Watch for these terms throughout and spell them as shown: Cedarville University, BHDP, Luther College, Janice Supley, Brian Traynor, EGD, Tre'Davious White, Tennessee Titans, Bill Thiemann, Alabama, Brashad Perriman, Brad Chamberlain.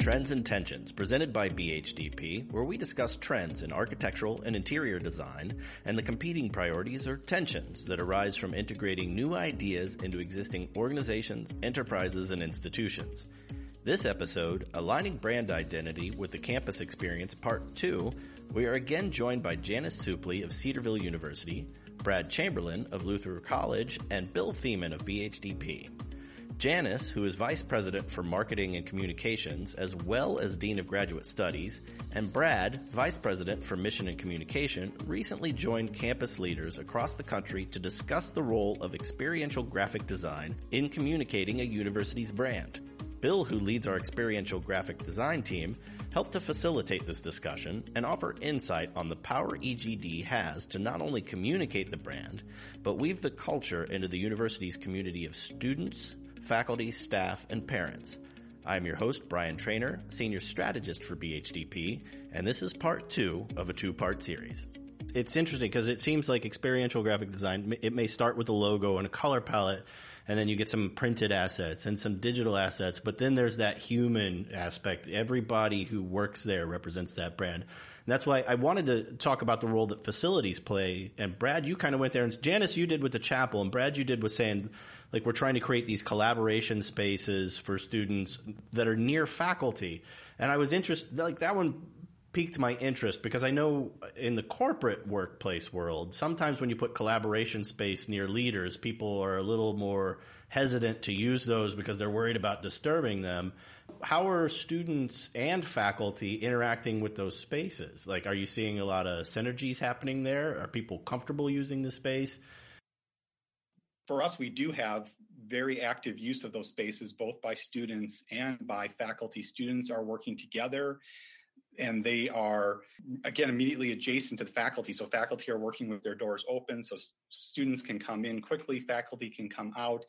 Trends and Tensions, presented by BHDP, where we discuss trends in architectural and interior design, and the competing priorities or tensions that arise from integrating new ideas into existing organizations, enterprises, and institutions. This episode, Aligning Brand Identity with the Campus Experience Part 2, we are again joined by Janice Supley of Cedarville University, Brad Chamberlain of Luther College, and Bill Thiemann of BHDP. Janice, who is Vice President for Marketing and Communications, as well as Dean of Graduate Studies, and Brad, Vice President for Mission and Communication, recently joined campus leaders across the country to discuss the role of experiential graphic design in communicating a university's brand. Bill, who leads our experiential graphic design team, helped to facilitate this discussion and offer insight on the power EGD has to not only communicate the brand, but weave the culture into the university's community of students, faculty, staff, and parents. I'm your host, Brian Traynor, Senior Strategist for BHDP, and this is part 2 of a 2-part series. It's interesting because it seems like experiential graphic design, it may start with a logo and a color palette, and then you get some printed assets and some digital assets, but then there's that human aspect. Everybody who works there represents that brand. And that's why I wanted to talk about the role that facilities play. And Brad, you kind of went there, and Janice, you did with the chapel, and Brad, you did with saying, like, we're trying to create these collaboration spaces for students that are near faculty. And I was interested, like, that one piqued my interest because I know in the corporate workplace world, sometimes when you put collaboration space near leaders, people are a little more hesitant to use those because they're worried about disturbing them. How are students and faculty interacting with those spaces? Like, are you seeing a lot of synergies happening there? Are people comfortable using the space? For us, we do have very active use of those spaces, both by students and by faculty. Students are working together, and they are, again, immediately adjacent to the faculty. So faculty are working with their doors open, so students can come in quickly, faculty can come out.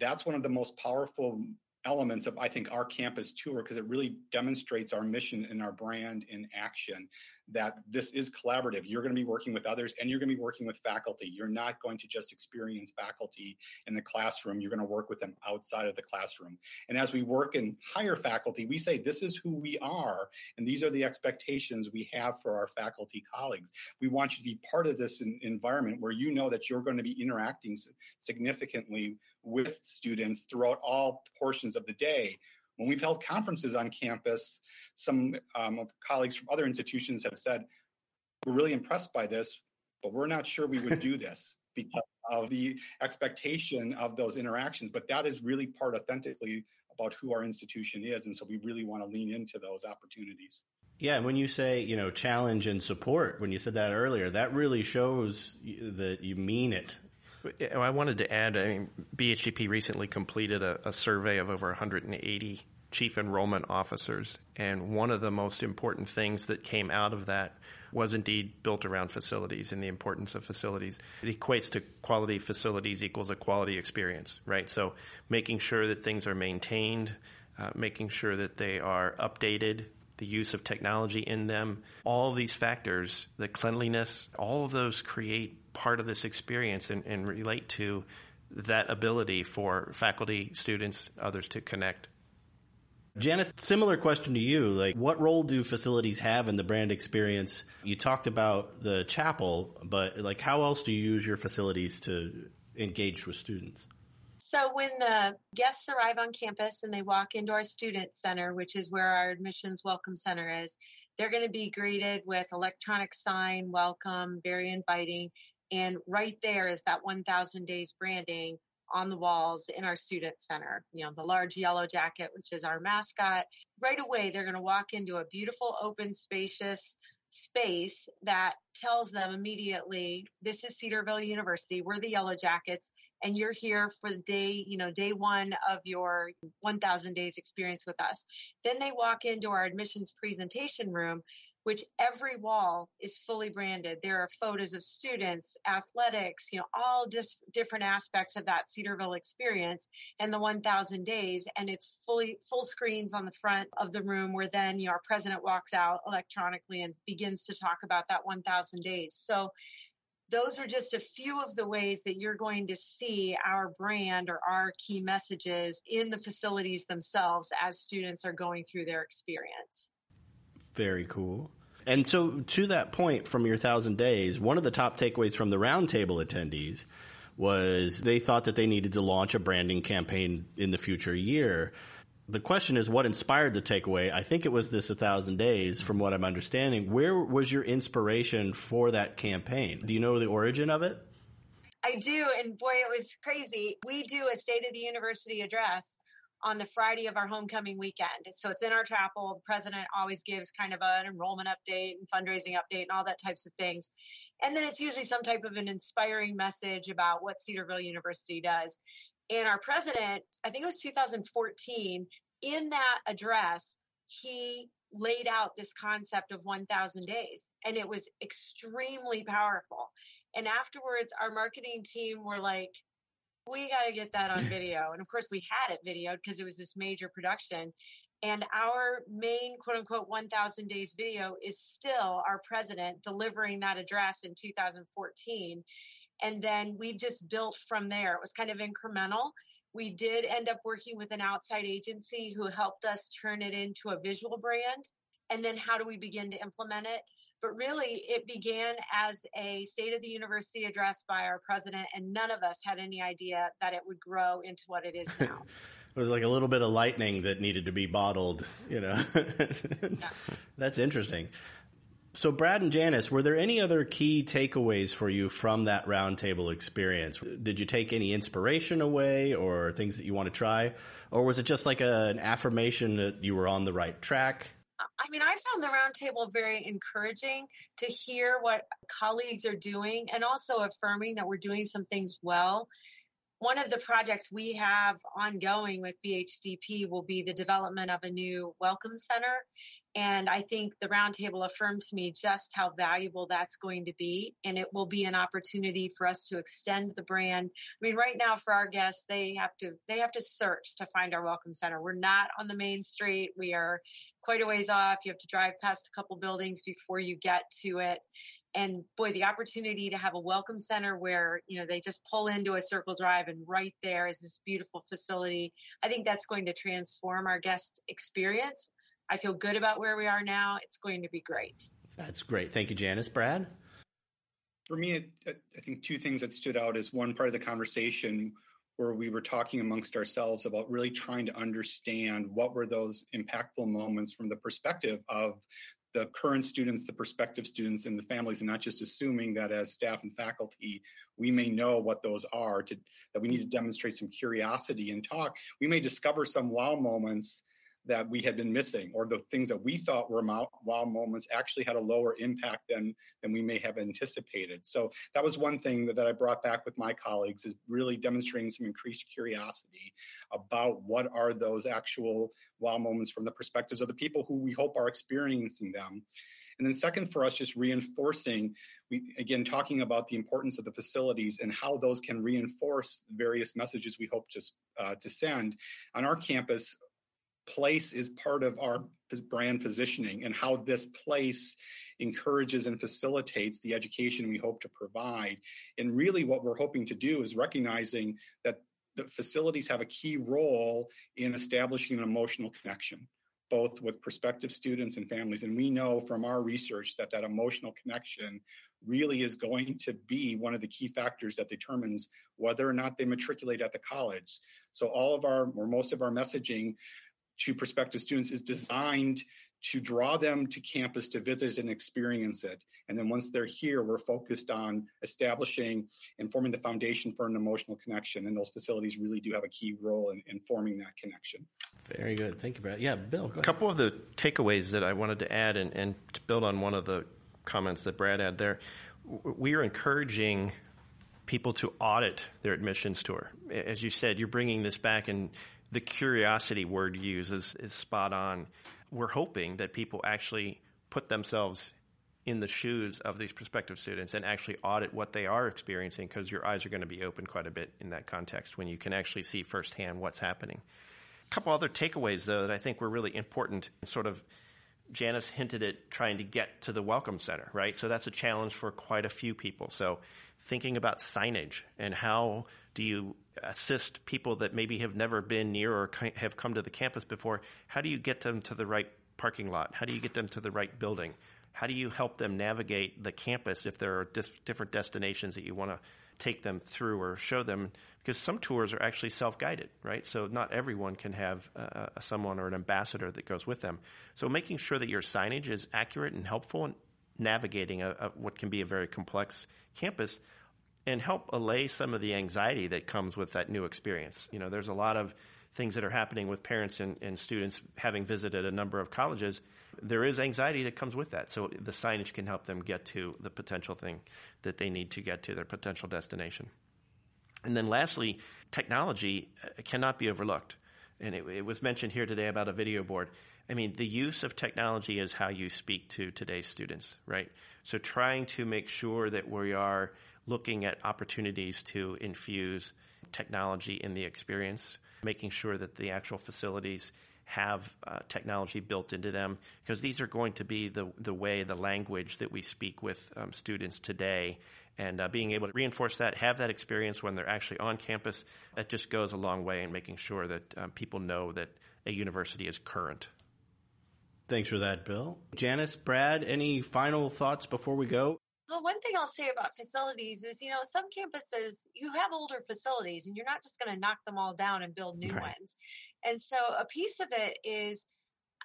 That's one of the most powerful elements of, I think, our campus tour, because it really demonstrates our mission and our brand in action, that this is collaborative. You're going to be working with others, and you're going to be working with faculty. You're not going to just experience faculty in the classroom. You're going to work with them outside of the classroom. And as we work and hire faculty, we say, this is who we are, and these are the expectations we have for our faculty colleagues. We want you to be part of this environment where you know that you're going to be interacting significantly with students throughout all portions of the day. When we've held conferences on campus, some of colleagues from other institutions have said, we're really impressed by this, but we're not sure we would do this because of the expectation of those interactions. But that is really part authentically about who our institution is. And so we really want to lean into those opportunities. Yeah. And when you say, you know, challenge and support, when you said that earlier, that really shows that you mean it. I wanted to add, I mean, BHDP recently completed a survey of over 180 chief enrollment officers, and one of the most important things that came out of that was indeed built around facilities and the importance of facilities. It equates to quality facilities equals a quality experience, right? So making sure that things are maintained, making sure that they are updated, the use of technology in them, all these factors, the cleanliness, all of those create part of this experience and relate to that ability for faculty, students, others to connect. Janice, similar question to you. Like, what role do facilities have in the brand experience? You talked about the chapel, but like, how else do you use your facilities to engage with students? So when the guests arrive on campus and they walk into our student center, which is where our admissions welcome center is, they're going to be greeted with electronic sign, welcome, very inviting. And right there is that 1,000 days branding on the walls in our student center. You know, the large yellow jacket, which is our mascot. Right away, they're going to walk into a beautiful, open, spacious space that tells them immediately, this is Cedarville University, we're the Yellow Jackets, and you're here for the day, you know, day one of your 1,000 days experience with us. Then they walk into our admissions presentation room, which every wall is fully branded. There are photos of students, athletics, you know, all different aspects of that Cedarville experience and the 1,000 days. And it's full screens on the front of the room where then, you know, our president walks out electronically and begins to talk about that 1,000 days. So those are just a few of the ways that you're going to see our brand or our key messages in the facilities themselves as students are going through their experience. Very cool. And so to that point from your 1,000 days, one of the top takeaways from the roundtable attendees was they thought that they needed to launch a branding campaign in the future year. The question is, what inspired the takeaway? I think it was this 1,000 days from what I'm understanding. Where was your inspiration for that campaign? Do you know the origin of it? I do. And boy, it was crazy. We do a State of the University address on the Friday of our homecoming weekend. So it's in our chapel. The president always gives kind of an enrollment update and fundraising update and all that types of things. And then it's usually some type of an inspiring message about what Cedarville University does. And our president, I think it was 2014, in that address, he laid out this concept of 1,000 days, and it was extremely powerful. And afterwards, our marketing team were like, we got to get that on video. And of course, we had it videoed because it was this major production. And our main, quote unquote, 1,000 days video is still our president delivering that address in 2014. And then we just built from there. It was kind of incremental. We did end up working with an outside agency who helped us turn it into a visual brand. And then how do we begin to implement it? But really, it began as a State of the University address by our president, and none of us had any idea that it would grow into what it is now. It was like a little bit of lightning that needed to be bottled, you know. Yeah. That's interesting. So Brad and Janice, were there any other key takeaways for you from that roundtable experience? Did you take any inspiration away or things that you want to try? Or was it just like an affirmation that you were on the right track? I mean, I found the roundtable very encouraging to hear what colleagues are doing and also affirming that we're doing some things well. One of the projects we have ongoing with BHDP will be the development of a new welcome center. And I think the roundtable affirmed to me just how valuable that's going to be. And it will be an opportunity for us to extend the brand. I mean, right now for our guests, they have to search to find our welcome center. We're not on the main street. We are quite a ways off. You have to drive past a couple buildings before you get to it. And boy, the opportunity to have a welcome center where, you know, they just pull into a circle drive and right there is this beautiful facility. I think that's going to transform our guest experience. I feel good about where we are now. It's going to be great. That's great. Thank you, Janice. Brad? For me, I think two things that stood out is one part of the conversation where we were talking amongst ourselves about really trying to understand what were those impactful moments from the perspective of the current students, the prospective students, and the families, and not just assuming that as staff and faculty, we may know what those are, that we need to demonstrate some curiosity and talk. We may discover some wow moments that we had been missing, or the things that we thought were wow moments actually had a lower impact than we may have anticipated. So that was one thing that I brought back with my colleagues, is really demonstrating some increased curiosity about what are those actual wow moments from the perspectives of the people who we hope are experiencing them. And then second, for us, just reinforcing, talking about the importance of the facilities and how those can reinforce various messages we hope to send. On our campus, place is part of our brand positioning, and how this place encourages and facilitates the education we hope to provide. And really what we're hoping to do is recognizing that the facilities have a key role in establishing an emotional connection, both with prospective students and families. And we know from our research that emotional connection really is going to be one of the key factors that determines whether or not they matriculate at the college. So most of our messaging to prospective students is designed to draw them to campus to visit and experience it. And then once they're here, we're focused on establishing and forming the foundation for an emotional connection. And those facilities really do have a key role in forming that connection. Very good. Thank you, Brad. Yeah, Bill, go ahead. A couple of the takeaways that I wanted to add and to build on one of the comments that Brad had there, we are encouraging people to audit their admissions tour. As you said, you're bringing this back, and the curiosity word used is spot on. We're hoping that people actually put themselves in the shoes of these prospective students and actually audit what they are experiencing, because your eyes are going to be open quite a bit in that context when you can actually see firsthand what's happening. A couple other takeaways, though, that I think were really important, sort of Janice hinted at trying to get to the Welcome Center, right? So that's a challenge for quite a few people. So thinking about signage and how do you assist people that maybe have never been near or have come to the campus before? How do you get them to the right parking lot? How do you get them to the right building? How do you help them navigate the campus if there are different destinations that you want to take them through or show them? Because some tours are actually self-guided, right? So not everyone can have someone or an ambassador that goes with them. So making sure that your signage is accurate and helpful in navigating what can be a very complex campus, and help allay some of the anxiety that comes with that new experience. You know, there's a lot of things that are happening with parents and students having visited a number of colleges. There is anxiety that comes with that. So the signage can help them get to the potential thing that they need to get to, their potential destination. And then lastly, technology cannot be overlooked. And it was mentioned here today about a video board. I mean, the use of technology is how you speak to today's students, right? So trying to make sure that we are looking at opportunities to infuse technology in the experience, making sure that the actual facilities have technology built into them, because these are going to be the way, the language that we speak with students today. And being able to reinforce that, have that experience when they're actually on campus, that just goes a long way in making sure that people know that a university is current. Thanks for that, Bill. Janice, Brad, any final thoughts before we go? Well, one thing I'll say about facilities is, you know, some campuses, you have older facilities and you're not just going to knock them all down and build new ones. And so a piece of it is,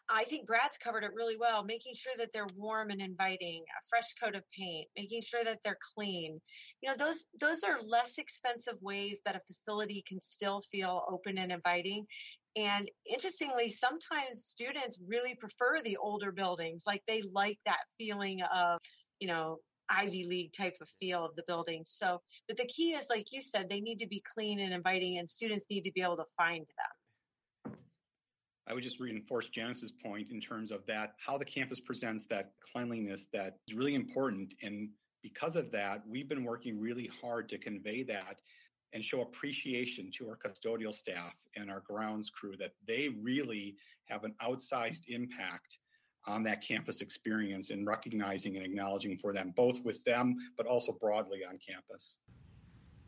I think Brad's covered it really well, making sure that they're warm and inviting, a fresh coat of paint, making sure that they're clean. You know, those are less expensive ways that a facility can still feel open and inviting. And interestingly, sometimes students really prefer the older buildings. Like they like that feeling of, you know, Ivy League type of feel of the building. So, but the key is, like you said, they need to be clean and inviting, and students need to be able to find them. I would just reinforce Janice's point in terms of that, how the campus presents that cleanliness that is really important. And because of that, we've been working really hard to convey that and show appreciation to our custodial staff and our grounds crew that they really have an outsized impact on that campus experience, and recognizing and acknowledging for them, both with them, but also broadly on campus.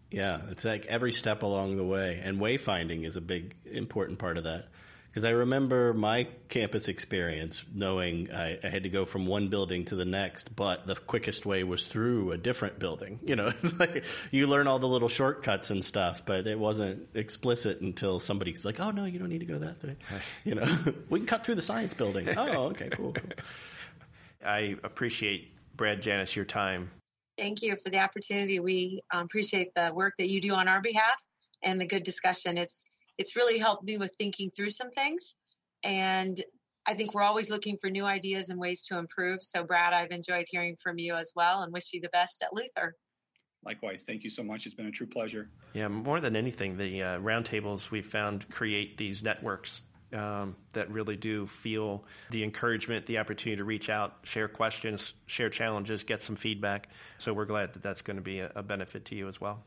Yeah, it's like every step along the way, and wayfinding is a big, important part of that. Because I remember my campus experience knowing I had to go from one building to the next, but the quickest way was through a different building. You know, it's like you learn all the little shortcuts and stuff, but it wasn't explicit until somebody's like, oh, no, you don't need to go that way. You know, we can cut through the science building. Oh, okay, cool. I appreciate, Brad, Janice, your time. Thank you for the opportunity. We appreciate the work that you do on our behalf and the good discussion. It's really helped me with thinking through some things, and I think we're always looking for new ideas and ways to improve. So, Brad, I've enjoyed hearing from you as well, and wish you the best at Luther. Likewise. Thank you so much. It's been a true pleasure. Yeah, more than anything, the roundtables we've found create these networks that really do feel the encouragement, the opportunity to reach out, share questions, share challenges, get some feedback. So we're glad that that's going to be a benefit to you as well.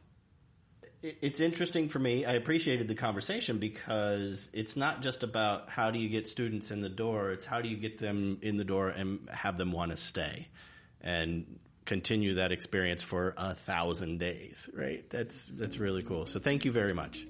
It's interesting for me. I appreciated the conversation because it's not just about how do you get students in the door. It's how do you get them in the door and have them want to stay and continue that experience for 1,000 days, right? That's really cool. So thank you very much.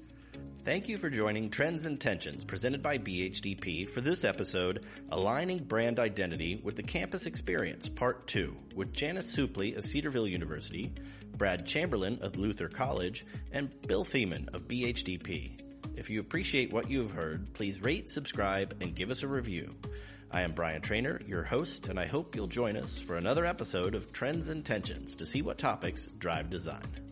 Thank you for joining Trends and Tensions presented by BHDP for this episode, Aligning Brand Identity with the Campus Experience, Part 2, with Janice Supley of Cedarville University, Brad Chamberlain of Luther College, and Bill Thiemann of BHDP. If you appreciate what you've heard, please rate, subscribe, and give us a review. I am Brian Traynor, your host, and I hope you'll join us for another episode of Trends and Tensions to see what topics drive design.